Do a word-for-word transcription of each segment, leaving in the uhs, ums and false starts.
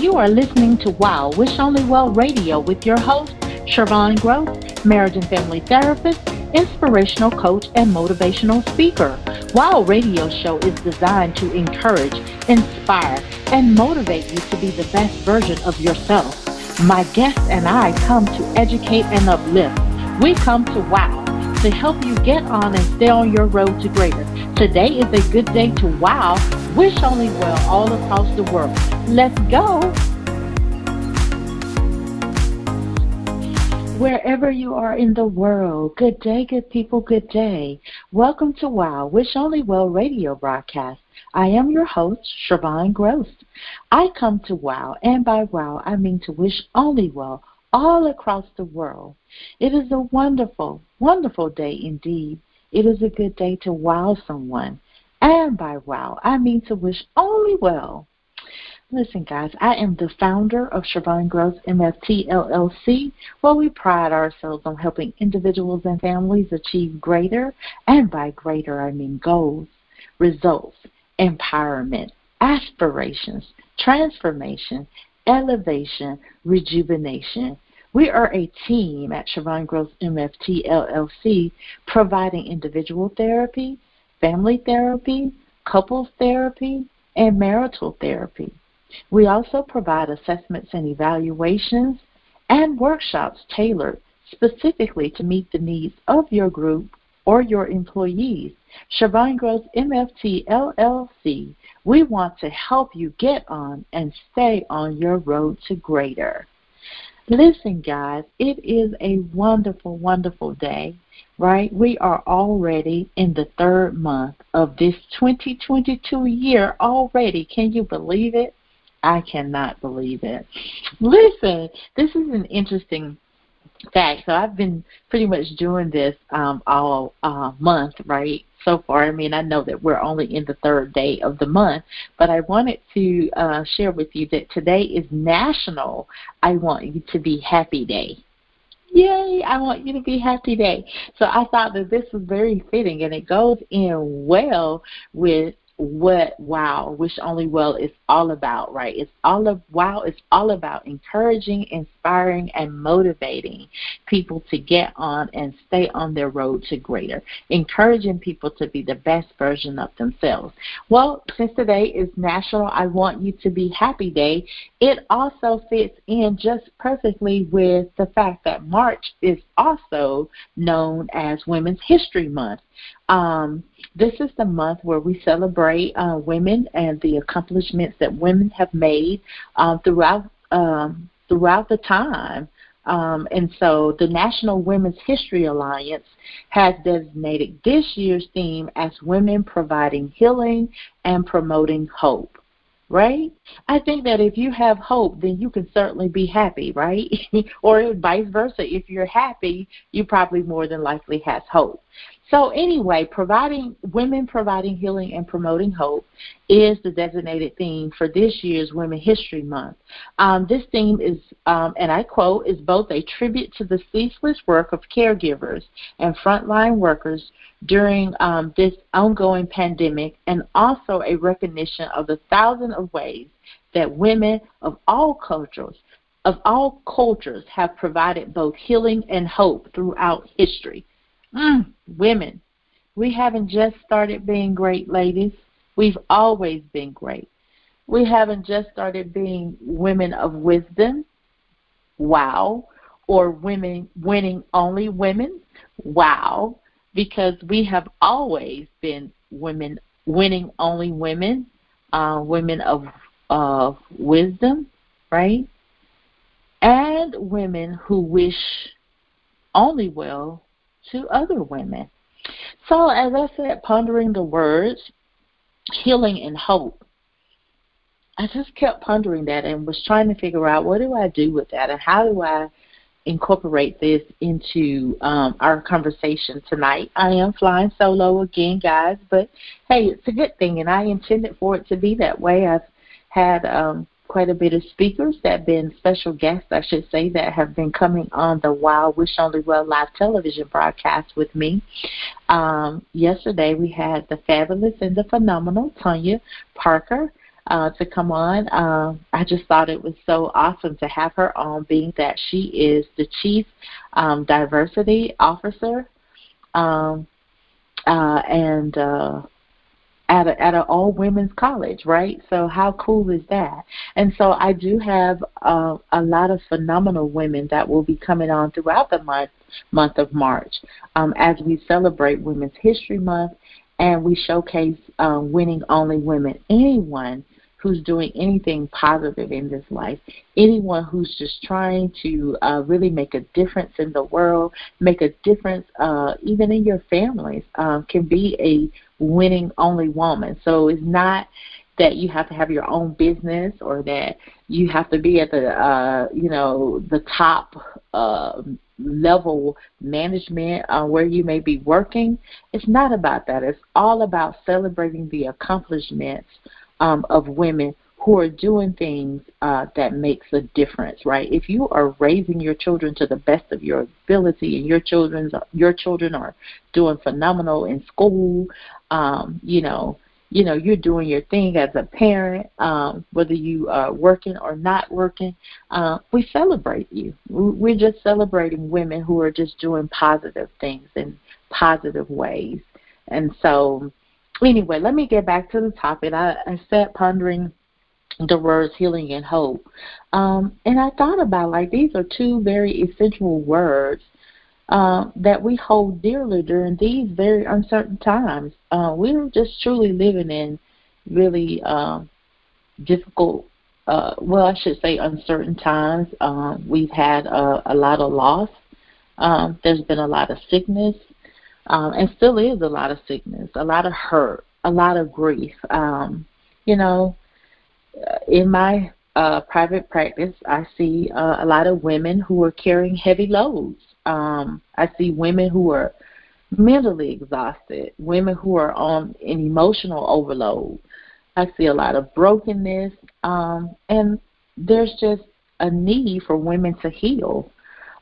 You are listening to WOW Wish Only Well Radio with your host, Shervon Gross, marriage and family therapist, inspirational coach, and motivational speaker. WOW Radio Show is designed to encourage, inspire, and motivate you to be the best version of yourself. My guests and I come to educate and uplift. We come to WOW to help you get on and stay on your road to greater. Today is a good day to WOW, wish only well all across the world. Let's go. Wherever you are in the world, good day, good people, good day. Welcome to WOW, Wish Only Well radio broadcast. I am your host, Shervon Gross. I come to WOW, and by WOW, I mean to wish only well all across the world. It is a wonderful, wonderful day indeed. It is a good day to wow someone. And by WOW, I mean to wish only well. Listen, guys, I am the founder of Shervon Gross M F T L L C, where we pride ourselves on helping individuals and families achieve greater, and by greater I mean goals, results, empowerment, aspirations, transformation, elevation, rejuvenation. We are a team at Shervon Gross M F T L L C providing individual therapy, family therapy, couples therapy, and marital therapy. We also provide assessments and evaluations and workshops tailored specifically to meet the needs of your group or your employees. Shervon Gross M F T L L C, we want to help you get on and stay on your road to greater. Listen, guys, it is a wonderful, wonderful day, right? We are already in the third month of this twenty twenty-two year already. Can you believe it? I cannot believe it. Listen, this is an interesting fact. So I've been pretty much doing this um, all uh, month, right? So far, I mean, I know that we're only in the third day of the month, but I wanted to uh, share with you that today is National I Want You to Be Happy Day. Yay, I want you to be happy day. So I thought that this was very fitting, and it goes in well with what WOW, Wish Only Well is all about, right? It's all of WOW, it's all about encouraging, inspiring, and motivating people to get on and stay on their road to greater, encouraging people to be the best version of themselves. Well, since today is National I Want You to Be Happy Day, it also fits in just perfectly with the fact that March is also known as Women's History Month. Um, this is the month where we celebrate uh, women and the accomplishments that women have made uh, throughout um, throughout the time. Um, and so the National Women's History Alliance has designated this year's theme as Women Providing Healing and Promoting Hope. Right? I think that if you have hope, then you can certainly be happy, right? Or vice versa. If you're happy, you probably more than likely has hope. So anyway, providing women providing healing and promoting hope is the designated theme for this year's Women's History Month. Um, this theme is, um, and I quote, is both a tribute to the ceaseless work of caregivers and frontline workers during um, this ongoing pandemic, and also a recognition of the thousands of ways that women of all cultures, of all cultures have provided both healing and hope throughout history. Mm, women, we haven't just started being great, ladies. We've always been great. We haven't just started being women of wisdom, wow, or women winning only women, wow, because we have always been women winning only women, uh, women of of wisdom, right, and women who wish only well to other women. So as I said, pondering the words healing and hope, I just kept pondering that and was trying to figure out, what do I do with that, and how do I incorporate this into um, our conversation tonight. I am flying solo again, guys, but hey, it's a good thing, and I intended for it to be that way. I've had um, quite a bit of speakers that have been special guests, I should say, that have been coming on the WOW Wish Only Well live television broadcast with me. Um, yesterday we had the fabulous and the phenomenal Tonya Parker. uh, to come on. Uh, I just thought it was so awesome to have her on, being that she is the Chief um, Diversity Officer um, uh, and uh, at a, at an all-women's college, right? So how cool is that? And so I do have uh, a lot of phenomenal women that will be coming on throughout the month, month of March um, as we celebrate Women's History Month and we showcase uh, winning only women, anyone who's doing anything positive in this life, anyone who's just trying to uh, really make a difference in the world, make a difference uh, even in your families, uh, can be a winning only woman. So it's not that you have to have your own business or that you have to be at the, uh, you know, the top uh, level management uh, where you may be working. It's not about that. It's all about celebrating the accomplishments Um, of women who are doing things uh, that makes a difference, right? If you are raising your children to the best of your ability and your children's your children are doing phenomenal in school, um, you know, you know, you're doing your thing as a parent, um, whether you are working or not working, uh, we celebrate you. We're just celebrating women who are just doing positive things in positive ways. And so anyway, let me get back to the topic. I, I sat pondering the words healing and hope. Um, and I thought about, like, these are two very essential words uh, that we hold dearly during these very uncertain times. Uh, we're just truly living in really uh, difficult, uh, well, I should say uncertain times. Uh, we've had a, a lot of loss. Um, there's been a lot of sickness. Um, and still is a lot of sickness, a lot of hurt, a lot of grief. Um, you know, in my uh, private practice, I see uh, a lot of women who are carrying heavy loads. Um, I see women who are mentally exhausted, women who are on an emotional overload. I see a lot of brokenness, um, and there's just a need for women to heal.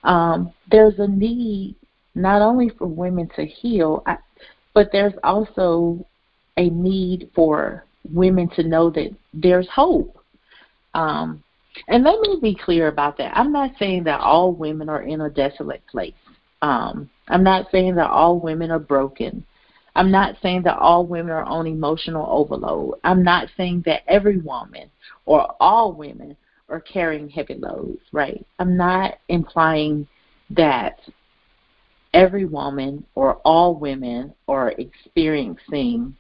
Um, there's a need not only for women to heal, but there's also a need for women to know that there's hope. Um, and let me be clear about that. I'm not saying that all women are in a desolate place. Um, I'm not saying that all women are broken. I'm not saying that all women are on emotional overload. I'm not saying that every woman or all women are carrying heavy loads, right? I'm not implying that every woman or all women are experiencing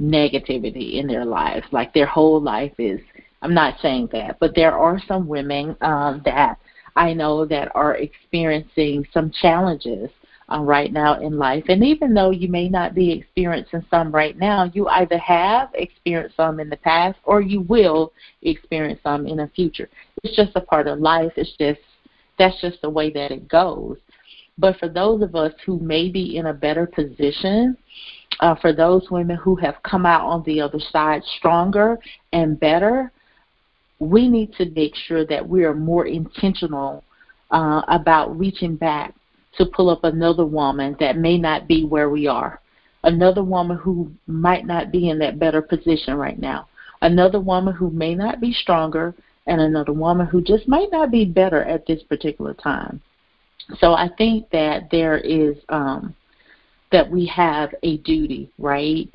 negativity in their lives, like their whole life is. I'm not saying that, but there are some women um, that I know that are experiencing some challenges uh, right now in life. And even though you may not be experiencing some right now, you either have experienced some in the past or you will experience some in the future. It's just a part of life. It's just, that's just the way that it goes. But for those of us who may be in a better position, uh, for those women who have come out on the other side stronger and better, we need to make sure that we are more intentional uh, about reaching back to pull up another woman that may not be where we are, another woman who might not be in that better position right now, another woman who may not be stronger, and another woman who just might not be better at this particular time. So I think that there is, um, that we have a duty, right?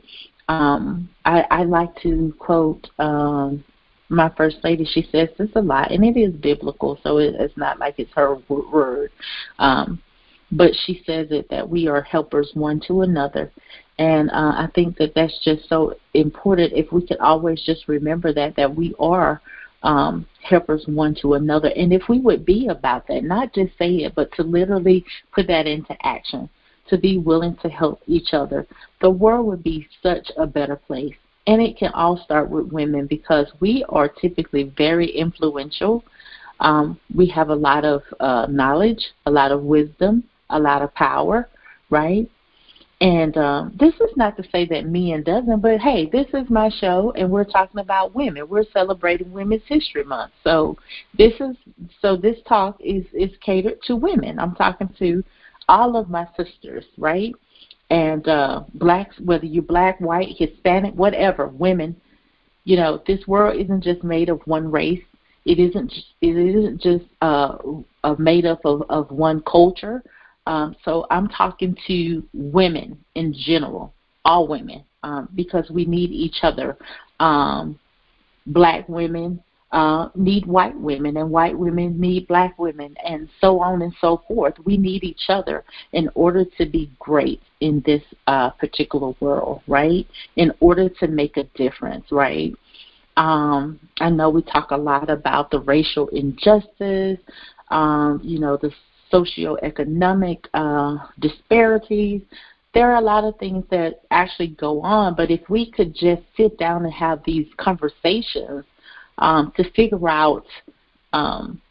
Um, I, I like to quote um, my first lady. She says this a lot, and it is biblical, so it, it's not like it's her word. Um, but she says it, that we are helpers one to another. And uh, I think that that's just so important. If we could always just remember that, that we are Um, helpers one to another. And if we would be about that, not just say it, but to literally put that into action, to be willing to help each other, the world would be such a better place. And it can all start with women, because we are typically very influential. Um, we have a lot of uh, knowledge, a lot of wisdom, a lot of power, right? And um, this is not to say that men doesn't, but, hey, this is my show, and we're talking about women. We're celebrating Women's History Month. So this is so this talk is, is catered to women. I'm talking to all of my sisters, right, and uh, blacks, whether you're black, white, Hispanic, whatever, women, you know, this world isn't just made of one race. It isn't. It isn't just uh, made up of, of one culture. Um, so I'm talking to women in general, all women, um, because we need each other. Um, black women uh, need white women, and white women need black women, and so on and so forth. We need each other in order to be great in this uh, particular world, right? In order to make a difference, right? Um, I know we talk a lot about the racial injustice, um, you know, the socioeconomic uh, disparities. There are a lot of things that actually go on, but if we could just sit down and have these conversations um, to figure out um,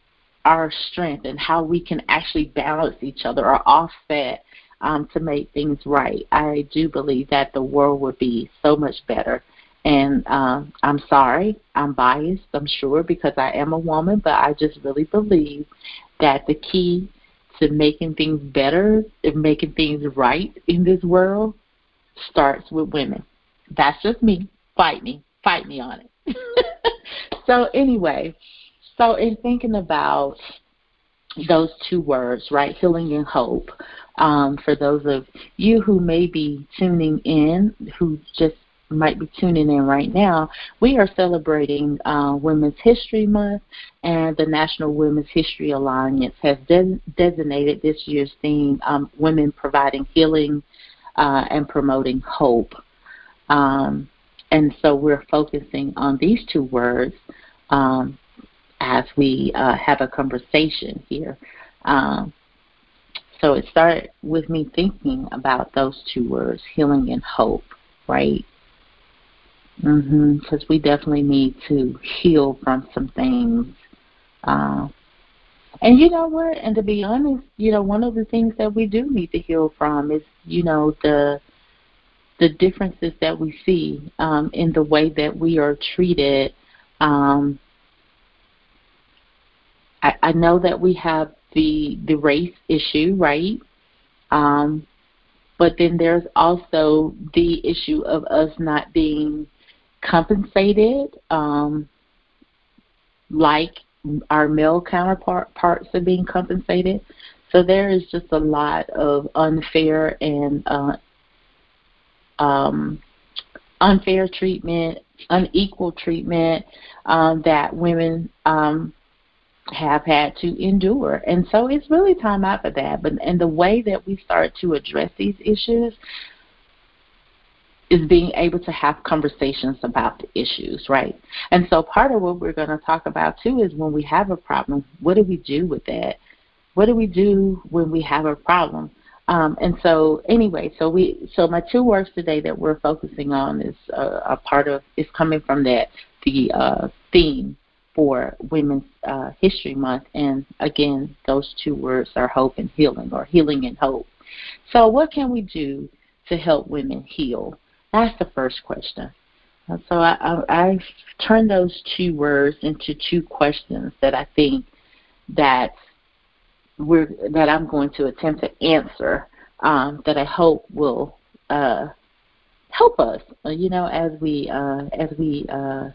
our strength and how we can actually balance each other or offset um, to make things right, I do believe that the world would be so much better. And uh, I'm sorry, I'm biased, I'm sure, because I am a woman, but I just really believe that the key to making things better and making things right in this world starts with women. That's just me. Fight me. Fight me on it. So anyway, so in thinking about those two words, right, healing and hope, um, for those of you who may be tuning in, who just might be tuning in right now, we are celebrating uh, Women's History Month, and the National Women's History Alliance has de designated this year's theme um, Women Providing Healing uh, and Promoting Hope. Um, and so we're focusing on these two words um, as we uh, have a conversation here. Um, so it started with me thinking about those two words, healing and hope, right? Mm-hmm, because we definitely need to heal from some things. Uh, and you know what? And to be honest, you know, one of the things that we do need to heal from is, you know, the the differences that we see um, in the way that we are treated. Um, I, I know that we have the, the race issue, right? Um, but then there's also the issue of us not being compensated, um, like our male counterparts are being compensated. So there is just a lot of unfair and uh, um, unfair treatment, unequal treatment um, that women um, have had to endure. And so it's really time out for that. But and the way that we start to address these issues is being able to have conversations about the issues, right? And so part of what we're going to talk about, too, is when we have a problem, what do we do with that? What do we do when we have a problem? Um, and so anyway, so we, so my two words today that we're focusing on is uh, a part of, is coming from that, the uh, theme for Women's uh, History Month. And again, those two words are hope and healing, or healing and hope. So what can we do to help women heal? That's the first question. So I, I, I've turned those two words into two questions that I think that we're that I'm going to attempt to answer. Um, that I hope will uh, help us, you know, as we uh, as we uh,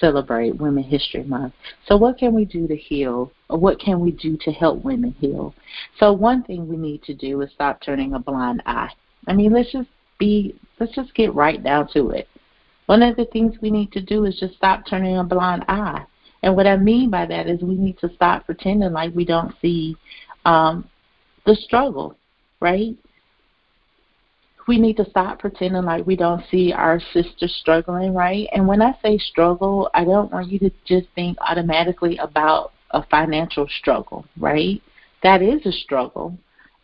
celebrate Women's History Month. So what can we do to heal? Or what can we do to help women heal? So one thing we need to do is stop turning a blind eye. I mean, let's just. Be, let's just get right down to it. One of the things we need to do is just stop turning a blind eye. And what I mean by that is we need to stop pretending like we don't see um, the struggle, right? We need to stop pretending like we don't see our sister struggling, right? And when I say struggle, I don't want you to just think automatically about a financial struggle, right? That is a struggle.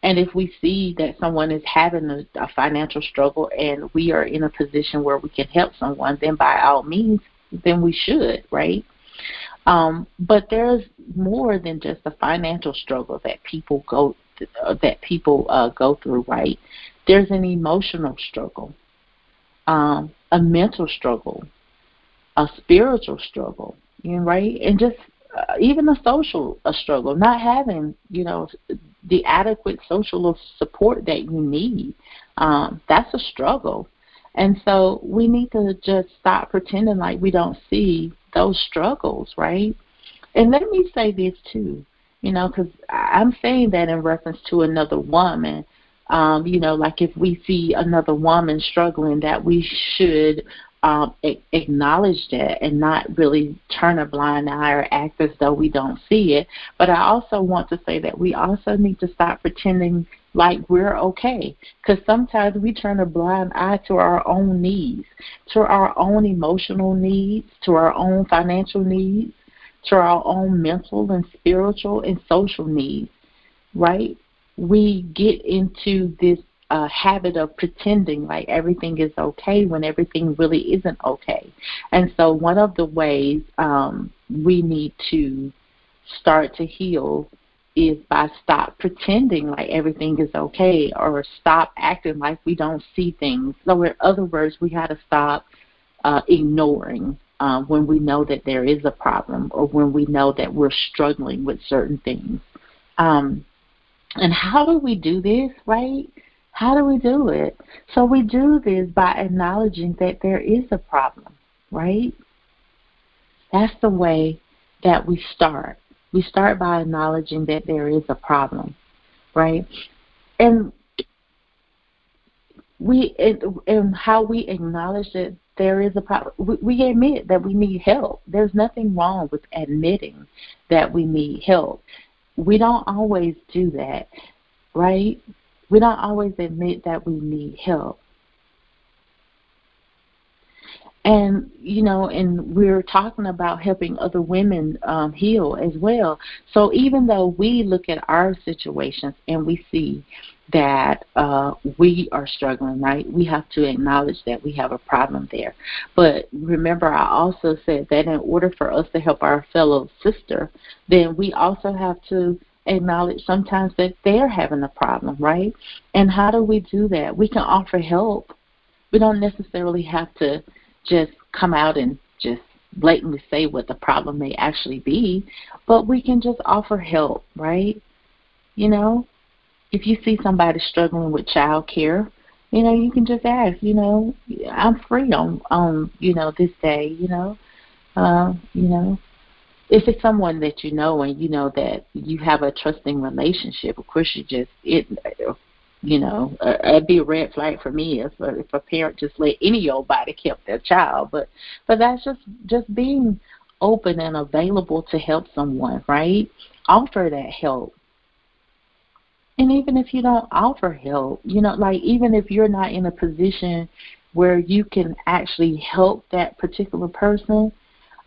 And if we see that someone is having a, a financial struggle and we are in a position where we can help someone, then by all means, then we should, right? Um, but there's more than just a financial struggle that people go th that people uh, go through, right? There's an emotional struggle, um, a mental struggle, a spiritual struggle, you know, right? And just uh, even a social a struggle, not having, you know, the adequate social support that you need, um, that's a struggle. And so we need to just stop pretending like we don't see those struggles, right? And let me say this too, you know, because I'm saying that in reference to another woman. Um, you know, like if we see another woman struggling, that we should um, a- acknowledge that and not really turn a blind eye or act as though we don't see it. But I also want to say that we also need to stop pretending like we're okay, because sometimes we turn a blind eye to our own needs, to our own emotional needs, to our own financial needs, to our own mental and spiritual and social needs, right? We get into this uh, habit of pretending like everything is okay when everything really isn't okay. And so one of the ways um, we need to start to heal is by stop pretending like everything is okay, or stop acting like we don't see things. So in other words, we got to stop uh, ignoring uh, when we know that there is a problem or when we know that we're struggling with certain things. Um, And how do we do this, right? How do we do it? So we do this by acknowledging that there is a problem, right? That's the way that we start. We start by acknowledging that there is a problem, right? And we and how we acknowledge that there is a problem, we admit that we need help. There's nothing wrong with admitting that we need help. We don't always do that, right? We don't always admit that we need help. And, you know, and we're talking about helping other women um, heal as well. So even though we look at our situations and we see that uh, we are struggling, right, we have to acknowledge that we have a problem there. But remember, I also said that in order for us to help our fellow sister, then we also have to acknowledge sometimes that they're having a problem, right? And how do we do that? We can offer help. We don't necessarily have to just come out and just blatantly say what the problem may actually be, but we can just offer help, right? You know, if you see somebody struggling with child care, you know, you can just ask, you know, I'm free on, on you know, this day, you know, uh, you know. If it's someone that you know and you know that you have a trusting relationship, of course you just, it, you know, uh, it'd be a red flag for me if a, if a parent just let any old body help their child. But but that's just, just being open and available to help someone, right? Offer that help. And even if you don't offer help, you know, like even if you're not in a position where you can actually help that particular person,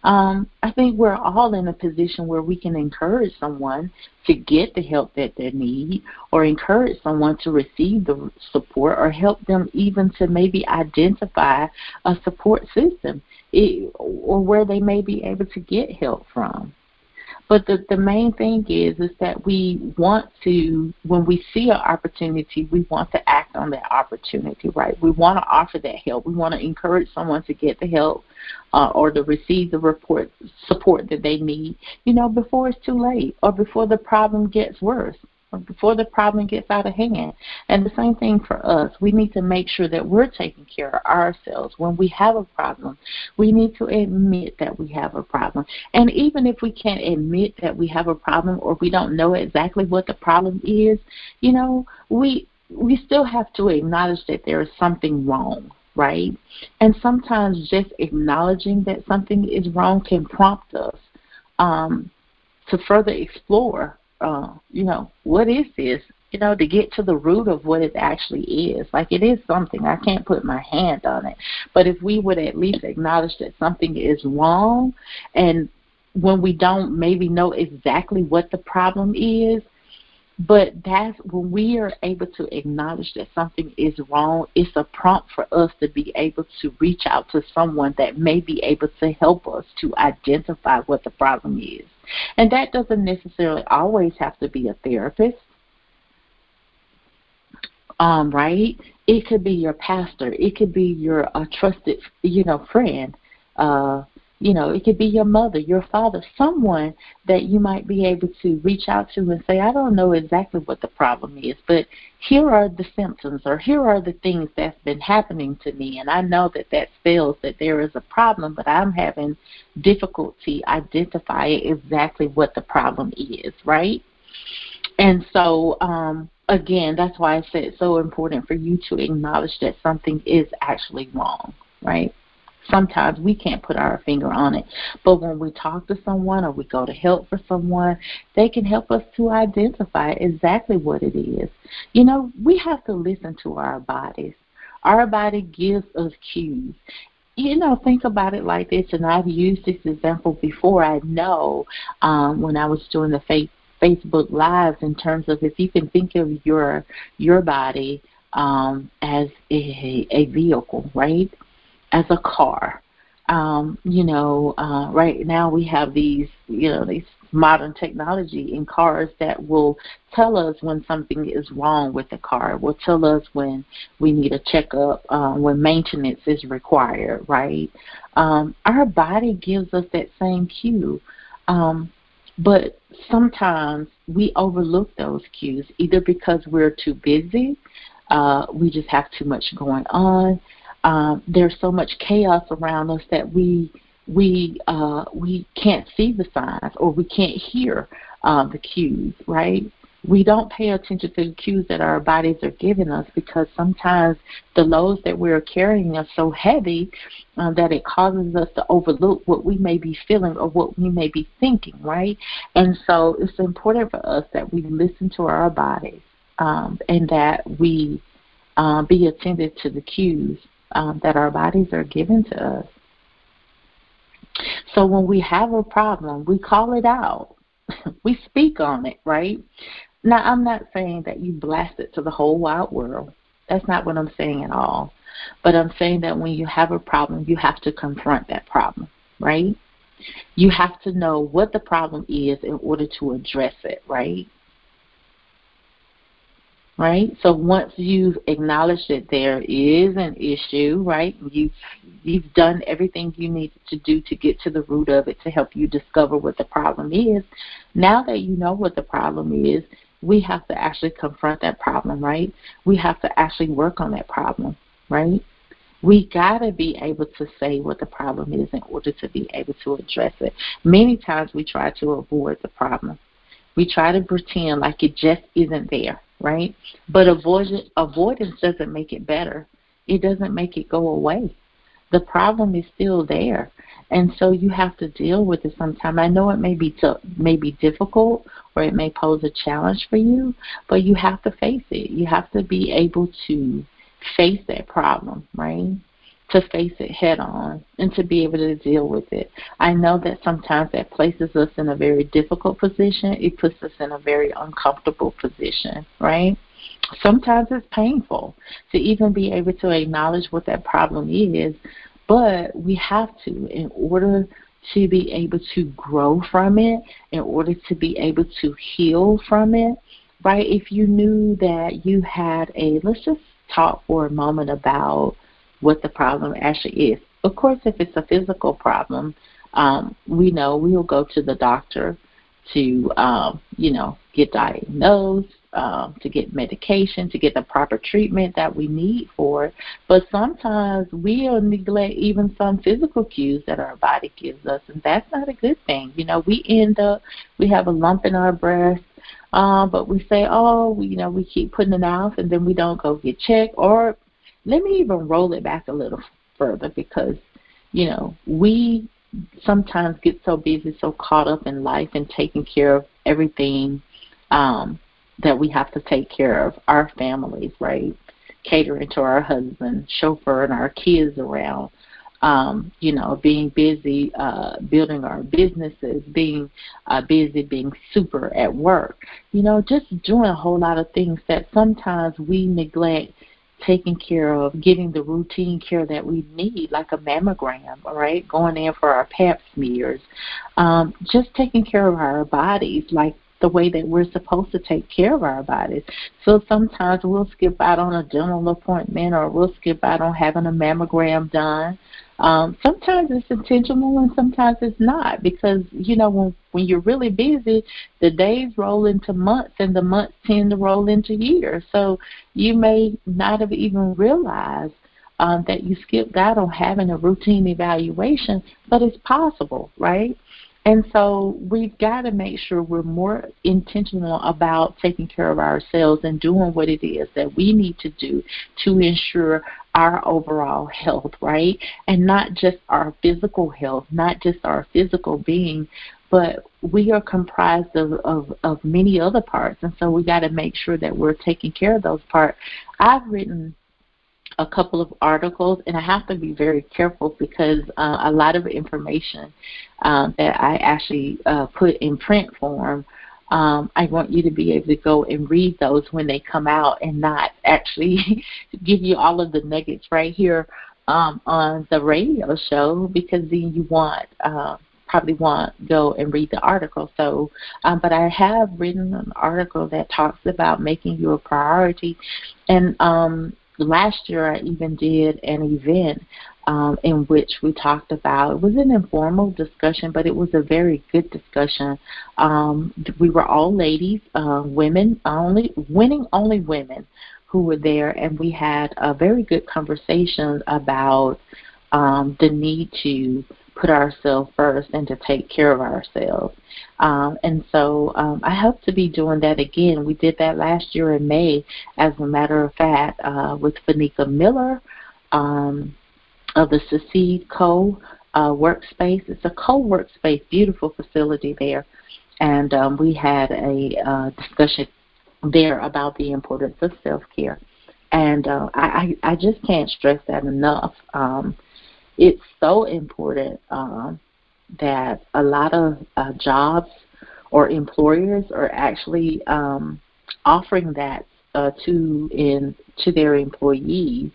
um, I think we're all in a position where we can encourage someone to get the help that they need, or encourage someone to receive the support, or help them even to maybe identify a support system it, or where they may be able to get help from. But the, the main thing is is that we want to, when we see an opportunity, we want to act on that opportunity, right? We want to offer that help. We want to encourage someone to get the help. Uh, or to receive the report, support that they need, you know, before it's too late, or before the problem gets worse, or before the problem gets out of hand. And the same thing for us. We need to make sure that we're taking care of ourselves. When we have a problem, we need to admit that we have a problem. And even if we can't admit that we have a problem, or we don't know exactly what the problem is, you know, we we still have to acknowledge that there is something wrong. Right? And sometimes just acknowledging that something is wrong can prompt us um, to further explore, uh, you know, what is this? You know, to get to the root of what it actually is. Like, it is something. I can't put my hand on it. But if we would at least acknowledge that something is wrong, and when we don't maybe know exactly what the problem is, but that's when we are able to acknowledge that something is wrong, it's a prompt for us to be able to reach out to someone that may be able to help us to identify what the problem is. And that doesn't necessarily always have to be a therapist, um, right? It could be your pastor. It could be your uh, trusted, you know, friend. Uh, You know, it could be your mother, your father, someone that you might be able to reach out to and say, I don't know exactly what the problem is, but here are the symptoms, or here are the things that's been happening to me, and I know that that feels that there is a problem, but I'm having difficulty identifying exactly what the problem is, right? And so, um, again, that's why I said it's so important for you to acknowledge that something is actually wrong, right? Sometimes we can't put our finger on it, but when we talk to someone or we go to help for someone, they can help us to identify exactly what it is. You know, we have to listen to our bodies. Our body gives us cues. You know, think about it like this, and I've used this example before. I know um, when I was doing the faith, Facebook Lives, in terms of if you can think of your your body um, as a, a vehicle, right? As a car, um, you know, uh, right now we have these, you know, these modern technology in cars that will tell us when something is wrong with the car. It will tell us when we need a checkup, uh, when maintenance is required, right? Um, our body gives us that same cue, um, but sometimes we overlook those cues, either because we're too busy, uh, we just have too much going on. Um, there's so much chaos around us that we we uh, we can't see the signs, or we can't hear uh, the cues, right? We don't pay attention to the cues that our bodies are giving us, because sometimes the loads that we're carrying are so heavy uh, that it causes us to overlook what we may be feeling or what we may be thinking, right? And so it's important for us that we listen to our bodies um, and that we uh, be attentive to the cues Um, that our bodies are given to us. So when we have a problem, we call it out. We speak on it, right? Now, I'm not saying that you blast it to the whole wide world. That's not what I'm saying at all. But I'm saying that when you have a problem, you have to confront that problem, right? You have to know what the problem is in order to address it, right? Right? So once you've acknowledged that there is an issue, right, you've, you've done everything you needed to do to get to the root of it, to help you discover what the problem is. Now that you know what the problem is, we have to actually confront that problem, right? We have to actually work on that problem, right? We got to be able to say what the problem is in order to be able to address it. Many times we try to avoid the problem. We try to pretend like it just isn't there, right? But avoidance, avoidance doesn't make it better. It doesn't make it go away. The problem is still there, and so you have to deal with it sometime. I know it may be tough, may be difficult, or it may pose a challenge for you, but you have to face it. You have to be able to face that problem, right? To face it head on and to be able to deal with it. I know that sometimes that places us in a very difficult position. It puts us in a very uncomfortable position, right? Sometimes it's painful to even be able to acknowledge what that problem is, but we have to in order to be able to grow from it, in order to be able to heal from it, right? If you knew that you had a, let's just talk for a moment about what the problem actually is. Of course, if it's a physical problem, um, we know we'll go to the doctor to, um, you know, get diagnosed, um, to get medication, to get the proper treatment that we need for it. But sometimes we'll neglect even some physical cues that our body gives us, and that's not a good thing. You know, we end up, we have a lump in our breast, um, but we say, oh, you know, we keep putting it off, and then we don't go get checked. Or let me even roll it back a little further, because, you know, we sometimes get so busy, so caught up in life and taking care of everything um, that we have to take care of, our families, right, catering to our husband, chauffeuring our kids around, um, you know, being busy uh, building our businesses, being uh, busy being super at work, you know, just doing a whole lot of things that sometimes we neglect taking care of, getting the routine care that we need, like a mammogram, all right, going in for our pap smears, um, just taking care of our bodies like the way that we're supposed to take care of our bodies. So sometimes we'll skip out on a dental appointment, or we'll skip out on having a mammogram done, Um, sometimes it's intentional and sometimes it's not, because, you know, when, when you're really busy, the days roll into months and the months tend to roll into years. So you may not have even realized um, that you skipped out on having a routine evaluation, but it's possible, right? And so we've got to make sure we're more intentional about taking care of ourselves and doing what it is that we need to do to ensure our overall health, right? And not just our physical health, not just our physical being, but we are comprised of, of, of many other parts. And so we got to make sure that we're taking care of those parts. I've written a couple of articles, and I have to be very careful because uh, a lot of information um, that I actually uh, put in print form, um, I want you to be able to go and read those when they come out and not actually give you all of the nuggets right here um, on the radio show, because then you want uh, probably want to go and read the article. So, um, but I have written an article that talks about making you a priority, and um, last year I even did an event um, in which we talked about, it was an informal discussion, but it was a very good discussion. Um, we were all ladies, uh, women only, winning only women who were there, and we had a very good conversation about um, the need to put ourselves first and to take care of ourselves. Um, and so um, I hope to be doing that again. We did that last year in May, as a matter of fact, uh, with Fenika Miller um, of the Secede Co uh, workspace. It's a co-workspace, beautiful facility there. And um, we had a uh, discussion there about the importance of self-care. And uh, I, I just can't stress that enough. Um, It's so important um, that a lot of uh, jobs or employers are actually um, offering that uh, to in to their employees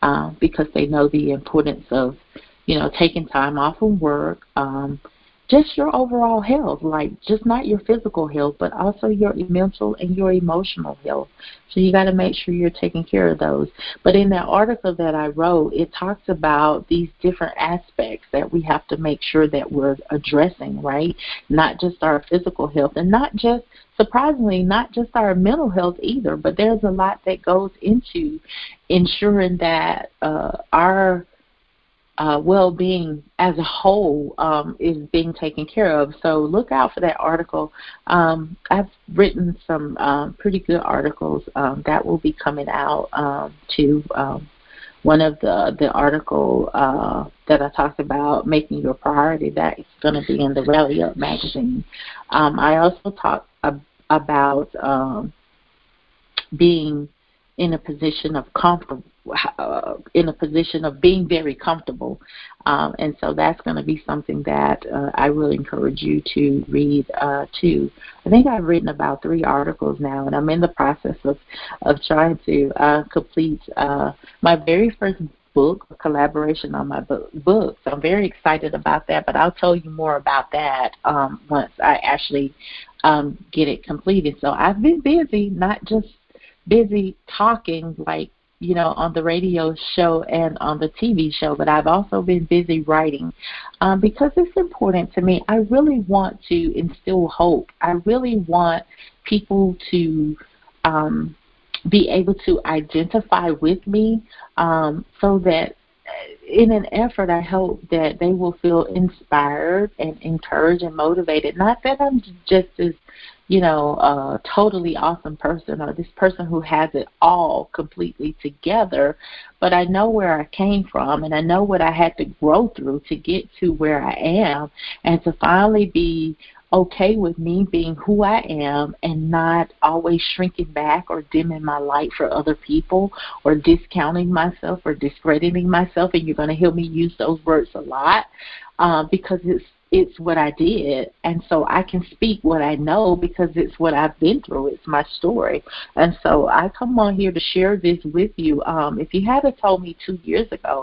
uh, because they know the importance of, you know, taking time off from work, um, just your overall health, like just not your physical health, but also your mental and your emotional health. So you got to make sure you're taking care of those. But in that article that I wrote, it talks about these different aspects that we have to make sure that we're addressing, right? Not just our physical health, and not just, surprisingly, not just our mental health either, but there's a lot that goes into ensuring that uh, our Uh, well-being as a whole um, is being taken care of. So look out for that article. Um, I've written some um, pretty good articles um, that will be coming out um, to um, one of the, the article uh, that I talked about, making your priority, that is going to be in the Rally Up magazine. Um, I also talked ab about um, being in a position of comfort, uh, in a position of being very comfortable. Um, and so that's going to be something that uh, I really encourage you to read, uh, too. I think I've written about three articles now, and I'm in the process of, of trying to uh, complete uh, my very first book, a collaboration on my book, book. So I'm very excited about that, but I'll tell you more about that um, once I actually um, get it completed. So I've been busy, not just busy talking, like, you know, on the radio show and on the T V show, but I've also been busy writing um, because it's important to me. I really want to instill hope. I really want people to um, be able to identify with me um, so that in an effort, I hope that they will feel inspired and encouraged and motivated. Not that I'm just as, you know, a totally awesome person or this person who has it all completely together, but I know where I came from and I know what I had to grow through to get to where I am, and to finally be okay with me being who I am and not always shrinking back or dimming my light for other people or discounting myself or discrediting myself. And you're going to hear me use those words a lot uh, because it's It's what I did, and so I can speak what I know because it's what I've been through. It's my story, and so I come on here to share this with you. Um, if you had told me two years ago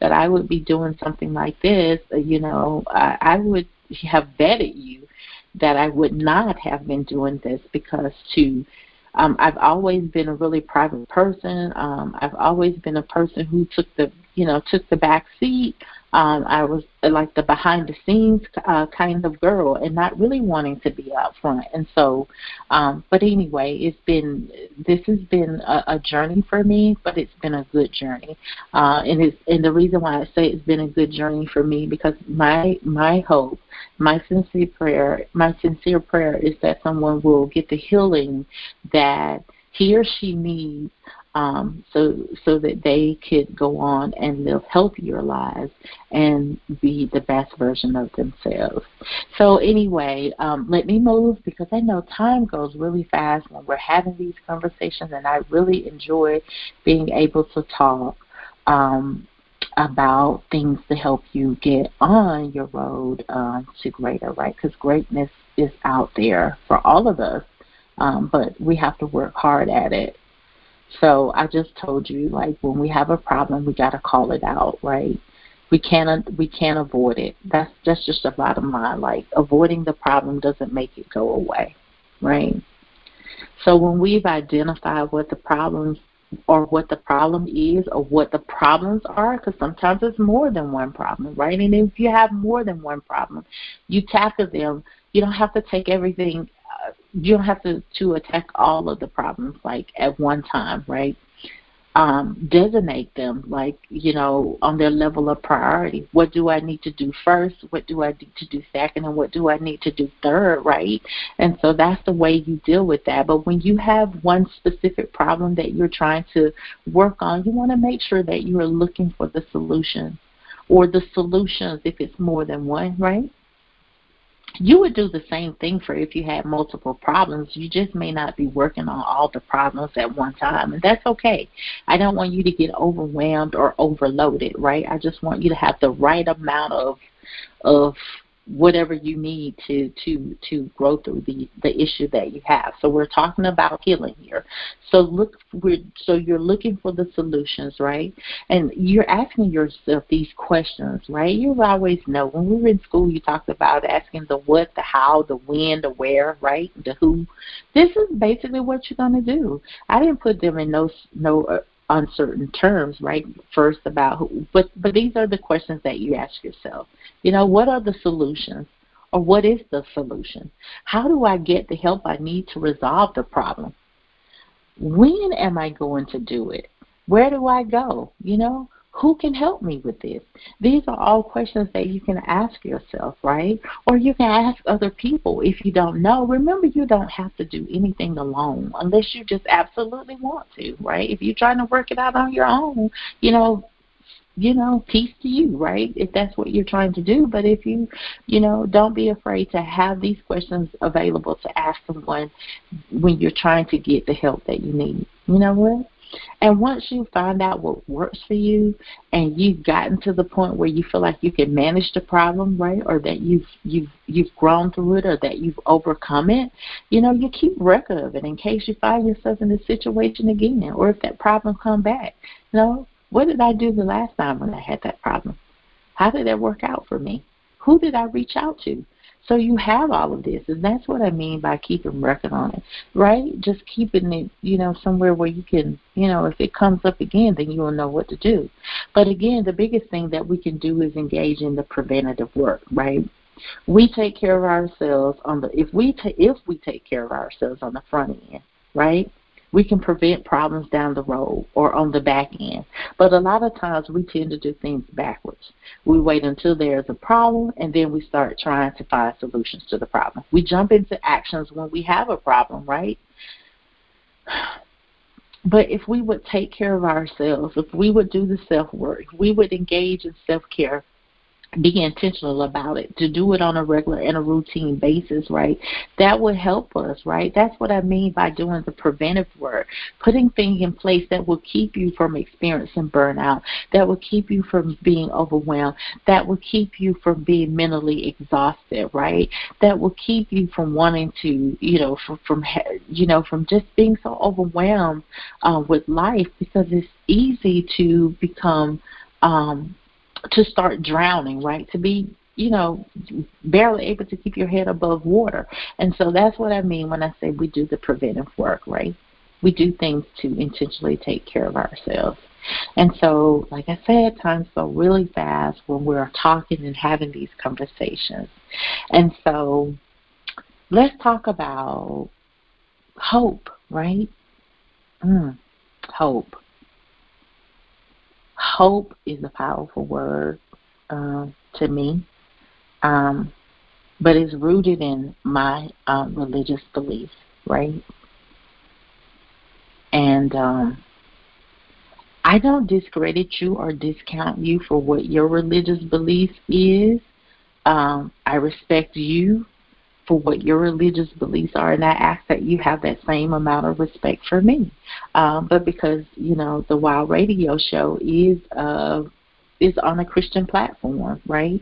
that I would be doing something like this, you know, I, I would have vetted you that I would not have been doing this because to Um, I've always been a really private person. Um, I've always been a person who took the you know, took the back seat. Um, I was like the behind-the-scenes uh, kind of girl and not really wanting to be out front. And so, um, but anyway, it's been, this has been a, a journey for me, but it's been a good journey. Uh, and it's, and the reason why I say it's been a good journey for me, because my my hope, my sincere prayer, my sincere prayer is that someone will get the healing that he or she needs. Um, so so that they could go on and live healthier lives and be the best version of themselves. So anyway, um, let me move, because I know time goes really fast when we're having these conversations, and I really enjoy being able to talk um, about things to help you get on your road uh, to greater, right? Because greatness is out there for all of us, um, but we have to work hard at it. So I just told you, like, when we have a problem, we got to call it out, right? We can't we can't avoid it. That's that's just the bottom line. Like, avoiding the problem doesn't make it go away, right? So when we've identified what the problems or what the problem is or what the problems are, because sometimes it's more than one problem, right? And if you have more than one problem, you tackle them. You don't have to take everything. You don't have to, to attack all of the problems, like, at one time, right? Um, designate them, like, you know, on their level of priority. What do I need to do first? What do I need to do second? And what do I need to do third, right? And so that's the way you deal with that. But when you have one specific problem that you're trying to work on, you want to make sure that you are looking for the solution, or the solutions if it's more than one, right? You would do the same thing for if you had multiple problems. You just may not be working on all the problems at one time, and that's okay. I don't want you to get overwhelmed or overloaded, right? I just want you to have the right amount of of whatever you need to to to grow through the the issue that you have. So we're talking about healing here. So look, we're, so you're looking for the solutions, right? And you're asking yourself these questions, right? You always know, when we were in school, you talked about asking the what, the how, the when, the where, right? The who. This is basically what you're going to do. I didn't put them in no no. Uh, uncertain terms, right? First about who, but but these are the questions that you ask yourself. You know, what are the solutions, or what is the solution? How do I get the help I need to resolve the problem? When am I going to do it? Where do I go? You know, who can help me with this? These are all questions that you can ask yourself, right? Or you can ask other people if you don't know. Remember, you don't have to do anything alone unless you just absolutely want to, right? If you're trying to work it out on your own, you know, you know, peace to you, right? If that's what you're trying to do. But if you, you know, don't be afraid to have these questions available to ask someone when you're trying to get the help that you need. You know what? And once you find out what works for you, and you've gotten to the point where you feel like you can manage the problem, right, or that you've you've you've grown through it, or that you've overcome it, you know, you keep record of it in case you find yourself in this situation again, or if that problem come back. You know, what did I do the last time when I had that problem? How did that work out for me? Who did I reach out to? So you have all of this, and that's what I mean by keeping record on it, right? Just keeping it, you know, somewhere where you can, you know, if it comes up again, then you will know what to do. But again, the biggest thing that we can do is engage in the preventative work, right? We take care of ourselves on the if we ta- if we take care of ourselves on the front end, right? We can prevent problems down the road or on the back end. But a lot of times we tend to do things backwards. We wait until there's a problem, and then we start trying to find solutions to the problem. We jump into actions when we have a problem, right? But if we would take care of ourselves, if we would do the self-work, we would engage in self-care, be intentional about it, to do it on a regular and a routine basis, right? That would help us, right? That's what I mean by doing the preventive work, putting things in place that will keep you from experiencing burnout, that will keep you from being overwhelmed, that will keep you from being mentally exhausted, right? That will keep you from wanting to, you know, from, from you know, from just being so overwhelmed uh, with life, because it's easy to become um, to start drowning, right? To be, you know, barely able to keep your head above water. And so that's what I mean when I say we do the preventive work, right? We do things to intentionally take care of ourselves. And so, like I said, times go really fast when we're talking and having these conversations. And so let's talk about hope, right? Mm, hope. Hope is a powerful word uh, to me, um, but it's rooted in my uh, religious beliefs, right? And um, I don't discredit you or discount you for what your religious belief is. Um, I respect you for what your religious beliefs are, and I ask that you have that same amount of respect for me. Um, but because, you know, the WoW Radio show is uh, is on a Christian platform, right?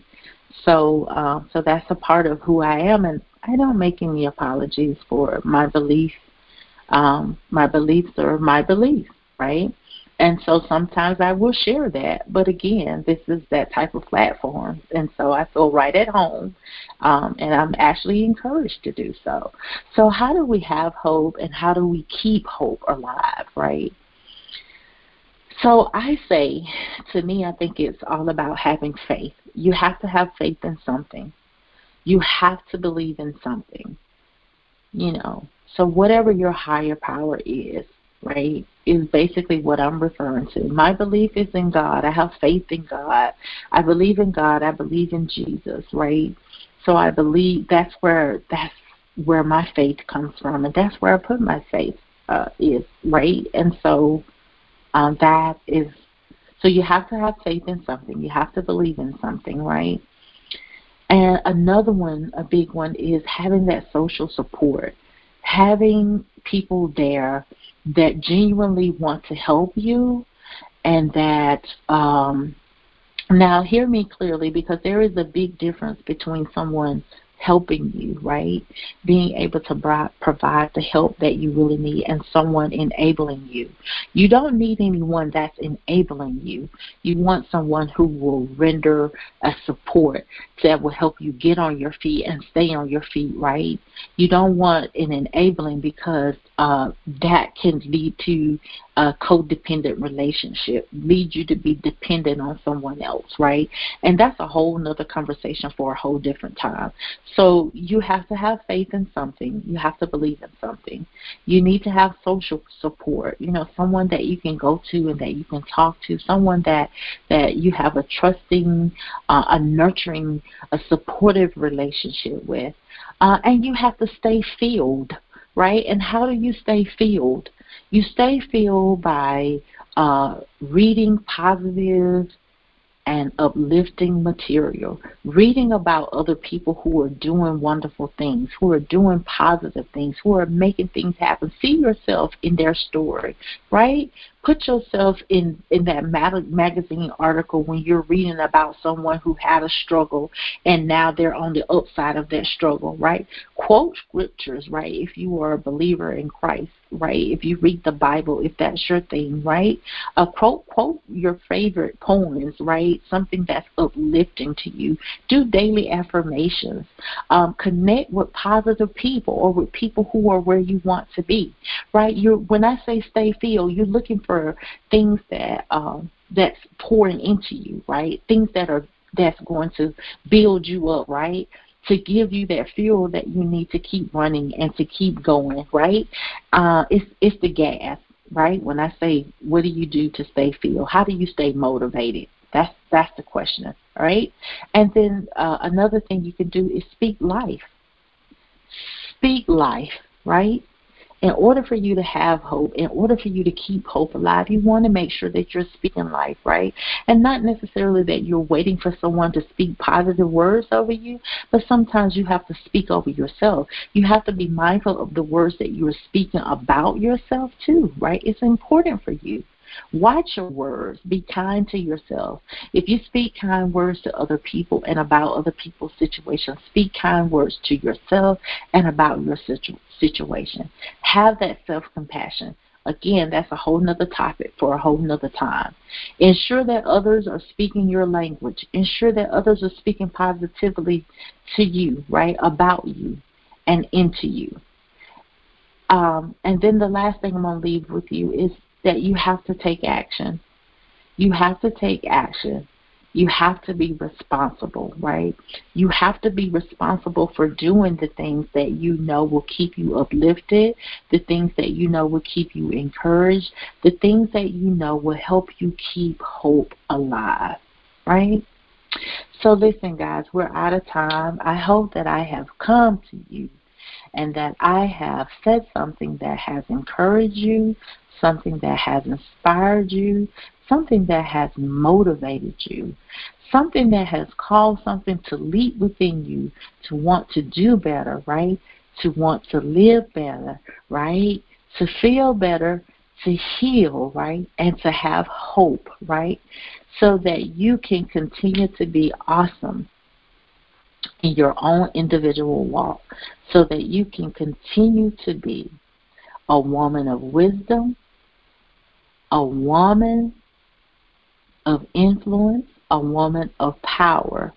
So, uh, so that's a part of who I am, and I don't make any apologies for my beliefs. Um, my beliefs are my beliefs, right? And so sometimes I will share that, but again, this is that type of platform, and so I feel right at home, um, and I'm actually encouraged to do so. So how do we have hope, and how do we keep hope alive, right? So I say, to me, I think it's all about having faith. You have to have faith in something. You have to believe in something, you know. So whatever your higher power is, right, is basically what I'm referring to. My belief is in God. I have faith in God. I believe in God. I believe in Jesus, right? So I believe that's where that's where my faith comes from, and that's where I put my faith uh, is, right? And so um, that is, so you have to have faith in something. You have to believe in something, right? And another one, a big one, is having that social support, having people there that genuinely want to help you, and that, um, now hear me clearly, because there is a big difference between someone helping you, right, being able to bri- provide the help that you really need, and someone enabling you. You don't need anyone that's enabling you. You want someone who will render a support that will help you get on your feet and stay on your feet, right? You don't want an enabling, because uh, that can lead to a codependent relationship, lead you to be dependent on someone else, right? And that's a whole nother conversation for a whole different time. So you have to have faith in something. You have to believe in something. You need to have social support, you know, someone that you can go to and that you can talk to, someone that, that you have a trusting, uh, a nurturing, a supportive relationship with. Uh, and you have to stay filled, right? And how do you stay filled? You stay filled by uh, reading positive and uplifting material, reading about other people who are doing wonderful things, who are doing positive things, who are making things happen. See yourself in their story, right? Put yourself in, in that magazine article when you're reading about someone who had a struggle and now they're on the upside of that struggle, right? Quote scriptures, right, if you are a believer in Christ, right? If you read the Bible, if that's your thing, right? Uh, quote, quote your favorite poems, right? Something that's uplifting to you. Do daily affirmations. Um, connect with positive people, or with people who are where you want to be, right? You're, when I say stay filled, you're looking for for things that um, that's pouring into you, right? Things that are that's going to build you up, right? To give you that fuel that you need to keep running and to keep going, right? Uh, it's it's the gas, right? When I say, what do you do to stay fueled? How do you stay motivated? That's that's the question, right? And then uh, another thing you can do is speak life. Speak life, right? In order for you to have hope, in order for you to keep hope alive, you want to make sure that you're speaking life, right? And not necessarily that you're waiting for someone to speak positive words over you, but sometimes you have to speak over yourself. You have to be mindful of the words that you are speaking about yourself too, right? It's important for you. Watch your words. Be kind to yourself. If you speak kind words to other people and about other people's situations, speak kind words to yourself and about your situ- situation. Have that self-compassion. Again, that's a whole nother topic for a whole nother time. Ensure that others are speaking your language. Ensure that others are speaking positively to you, right, about you and into you. Um, and then the last thing I'm going to leave with you is that you have to take action. You have to take action. You have to be responsible, right? You have to be responsible for doing the things that you know will keep you uplifted, the things that you know will keep you encouraged, the things that you know will help you keep hope alive, right? So listen, guys, we're out of time. I hope that I have come to you and that I have said something that has encouraged you, something that has inspired you, something that has motivated you, something that has caused something to leap within you to want to do better, right? To want to live better, right? To feel better, to heal, right? And to have hope, right? So that you can continue to be awesome in your own individual walk, so that you can continue to be a woman of wisdom, a woman of influence, a woman of power,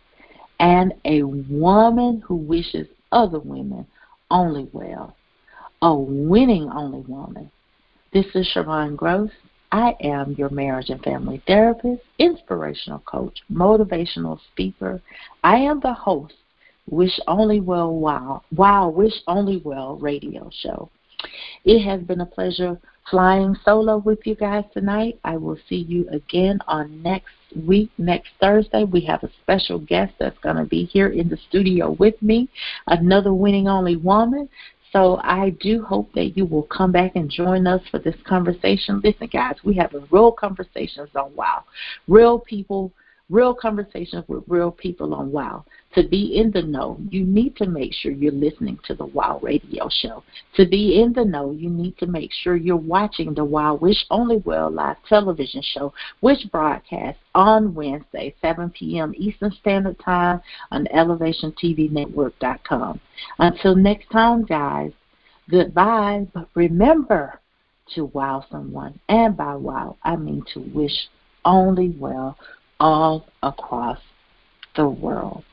and a woman who wishes other women only well, a winning only woman. This is Shervon Gross. I am your marriage and family therapist, inspirational coach, motivational speaker. I am the host, Wish Only Well Wow, Wow Wish Only Well radio show. It has been a pleasure flying solo with you guys tonight. I will see you again on next week, next Thursday. We have a special guest that's going to be here in the studio with me, another winning only woman. So I do hope that you will come back and join us for this conversation. Listen, guys, we have real conversations on WOW. Real people, real conversations with real people on WOW. To be in the know, you need to make sure you're listening to the WOW radio show. To be in the know, you need to make sure you're watching the WOW Wish Only Well live television show, which broadcasts on Wednesday, seven p m Eastern Standard Time on Elevation T V Network dot com. Until next time, guys, goodbye. But remember to wow someone. And by wow, I mean to wish only well all across the world.